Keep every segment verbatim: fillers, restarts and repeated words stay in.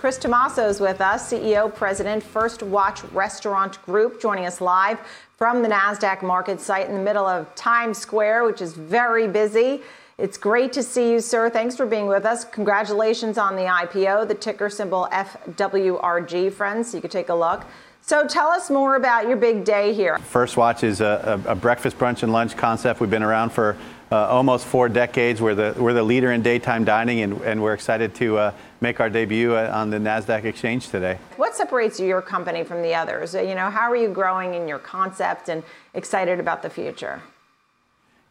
Chris Tommaso is with us, C E O, President, First Watch Restaurant Group, joining us live from the NASDAQ market site in the middle of Times Square, which is very busy. It's great to see you, sir. Thanks for being with us. Congratulations on the I P O, the ticker symbol F W R G, friends. You can take a look. So tell us more about your big day here. First Watch is a, a, a breakfast, brunch, and lunch concept. We've been around for uh, almost four decades. We're the we're the leader in daytime dining, and, and we're excited to uh, make our debut on the NASDAQ exchange today. What separates your company from the others? You know, how are you growing in your concept and excited about the future?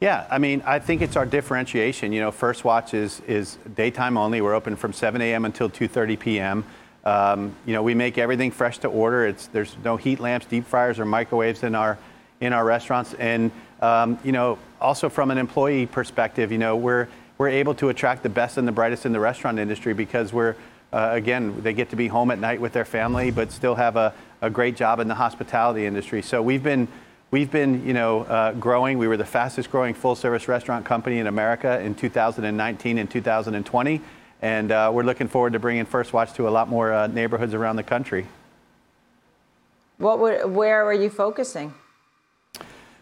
Yeah, I mean, I think it's our differentiation. You know, First Watch is is daytime only. We're open from seven a.m. until two thirty p.m. Um, you know, we make everything fresh to order. It's, there's no heat lamps, deep fryers, or microwaves in our in our restaurants. And um, you know, also from an employee perspective, you know, we're we're able to attract the best and the brightest in the restaurant industry because we're uh, again, they get to be home at night with their family, but still have a, a great job in the hospitality industry. So we've been we've been you know uh, growing. We were the fastest growing full service restaurant company in America in two thousand nineteen and two thousand twenty. And uh, we're looking forward to bringing First Watch to a lot more uh, neighborhoods around the country. What would, where are you focusing?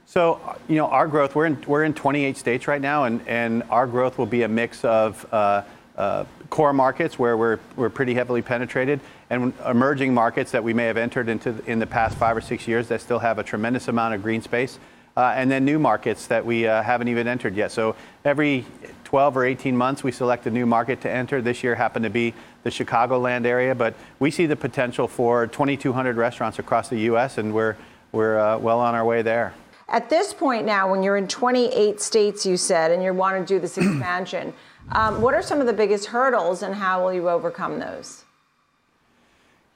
So, you know, our growth, we're in, we're in twenty-eight states right now, and, and our growth will be a mix of uh, uh, core markets where we're, we're pretty heavily penetrated, and emerging markets that we may have entered into in the past five or six years that still have a tremendous amount of green space. Uh, and then new markets that we uh, haven't even entered yet. So every twelve or eighteen months, we select a new market to enter. This year happened to be the Chicagoland area, but we see the potential for twenty-two hundred restaurants across the U S, and we're we're uh, well on our way there. At this point now, when you're in twenty-eight states, you said, and you want to do this expansion, um, what are some of the biggest hurdles, and how will you overcome those?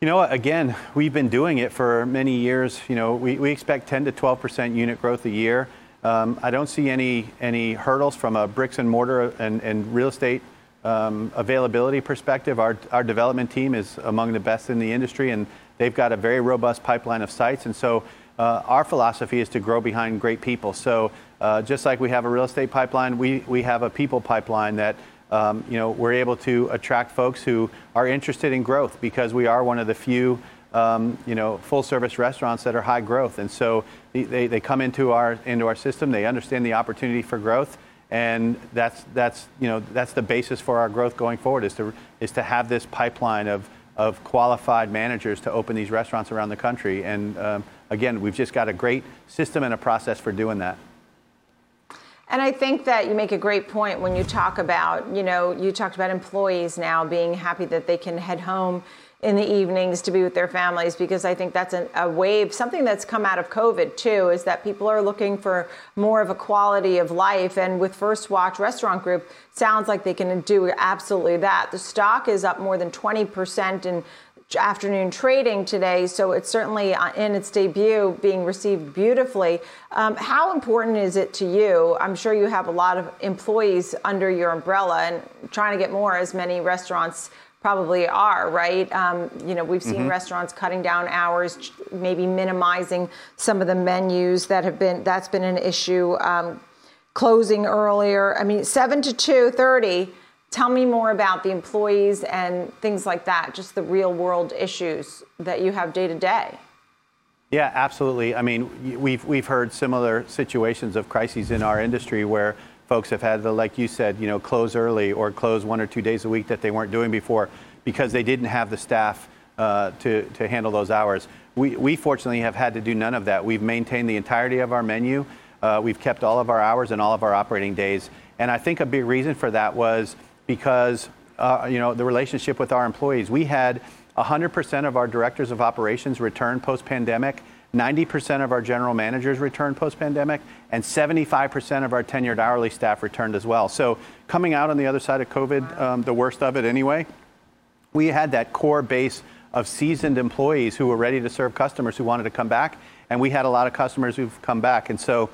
You know, again, we've been doing it for many years. You know, we, we expect ten to twelve percent unit growth a year. Um, I don't see any any hurdles from a bricks and mortar and, and real estate um, availability perspective. Our our development team is among the best in the industry, and they've got a very robust pipeline of sites. And so uh, our philosophy is to grow behind great people. So uh, just like we have a real estate pipeline, we, we have a people pipeline that Um, you know, we're able to attract folks who are interested in growth because we are one of the few, um, you know, full-service restaurants that are high growth. And so they, they, they come into our into our system. They understand the opportunity for growth, and that's that's you know that's the basis for our growth going forward is to is to have this pipeline of of qualified managers to open these restaurants around the country. And um, again, we've just got a great system and a process for doing that. And I think that you make a great point when you talk about, you know, you talked about employees now being happy that they can head home in the evenings to be with their families, because I think that's a, a wave, something that's come out of COVID too, is that people are looking for more of a quality of life. And with First Watch Restaurant Group, sounds like they can do absolutely that. The stock is up more than twenty percent in afternoon trading today, so it's certainly in its debut being received beautifully. Um, how important is it to you? I'm sure you have a lot of employees under your umbrella and trying to get more, as many restaurants probably are, right? Um, you know, we've seen mm-hmm. restaurants cutting down hours, maybe minimizing some of the menus that have been, that's been an issue, um, closing earlier. I mean, seven to two thirty. Tell me more about the employees and things like that, just the real world issues that you have day to day. Yeah, absolutely. I mean, we've we've heard similar situations of crises in our industry where folks have had to, like you said, you know, close early or close one or two days a week that they weren't doing before because they didn't have the staff uh, to, to handle those hours. We, we fortunately have had to do none of that. We've maintained the entirety of our menu. Uh, we've kept all of our hours and all of our operating days. And I think a big reason for that was because, uh, you know, the relationship with our employees. We had one hundred percent of our directors of operations return post-pandemic, ninety percent of our general managers returned post-pandemic, and seventy-five percent of our tenured hourly staff returned as well. So coming out on the other side of COVID, um, the worst of it anyway, we had that core base of seasoned employees who were ready to serve customers who wanted to come back, and we had a lot of customers who've come back. And so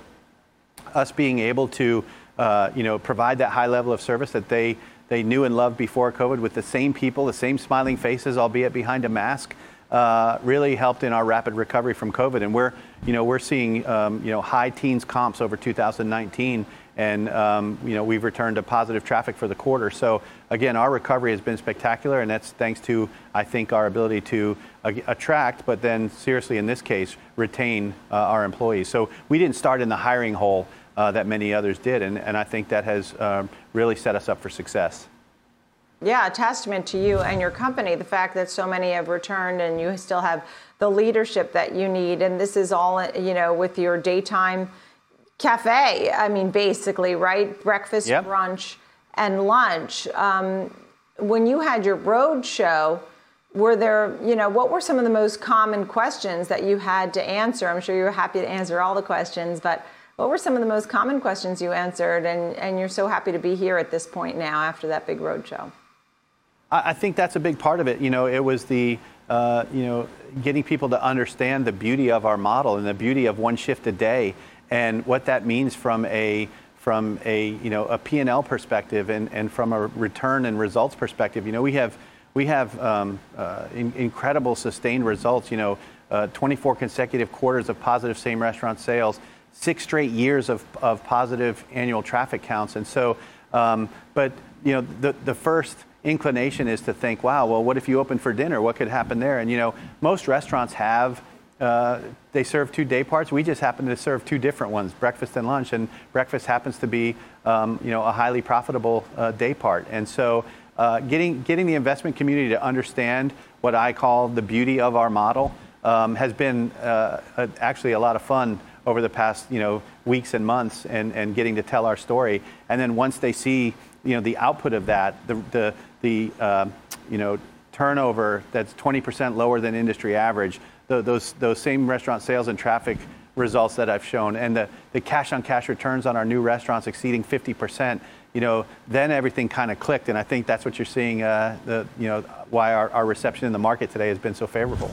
us being able to, uh, you know, provide that high level of service that they They knew and loved before COVID with the same people, the same smiling faces, albeit behind a mask, uh, really helped in our rapid recovery from COVID. And we're, you know, we're seeing, um, you know, high teens comps over two thousand nineteen. and um, you know, we've returned to positive traffic for the quarter. So again, our recovery has been spectacular, and that's thanks to, I think, our ability to uh, attract, but then seriously in this case, retain uh, our employees. So we didn't start in the hiring hole uh, that many others did, and, and I think that has um, really set us up for success. Yeah, a testament to you and your company, the fact that so many have returned and you still have the leadership that you need. And this is all, you know, with your daytime cafe, I mean, basically, right? Breakfast, yep. Brunch, and lunch. Um, when you had your road show, were there, you know, what were some of the most common questions that you had to answer? I'm sure you were happy to answer all the questions, but what were some of the most common questions you answered? And, and you're so happy to be here at this point now after that big road show. I think that's a big part of it. You know, it was the, uh, you know, getting people to understand the beauty of our model and the beauty of one shift a day and what that means from a, from a, you know, a P and L perspective and, and from a return and results perspective. You know, we have, we have um, uh, in, incredible sustained results, you know, uh, twenty-four consecutive quarters of positive same restaurant sales, six straight years of, of positive annual traffic counts. And so, um, but, you know, the, the first inclination is to think, wow, well, what if you open for dinner? What could happen there? And, you know, most restaurants have, uh, they serve two day parts. We just happen to serve two different ones, breakfast and lunch. And breakfast happens to be, um, you know, a highly profitable uh, day part. And so uh, getting getting the investment community to understand what I call the beauty of our model um, has been uh, a, actually a lot of fun over the past, you know, weeks and months and, and getting to tell our story. And then once they see, you know, the output of that, the, the, the uh, you know, turnover that's twenty percent lower than industry average, the, those those same restaurant sales and traffic results that I've shown, and the, the cash on cash returns on our new restaurants exceeding fifty percent, you know, then everything kind of clicked. And I think that's what you're seeing, uh, the, you know, why our, our reception in the market today has been so favorable.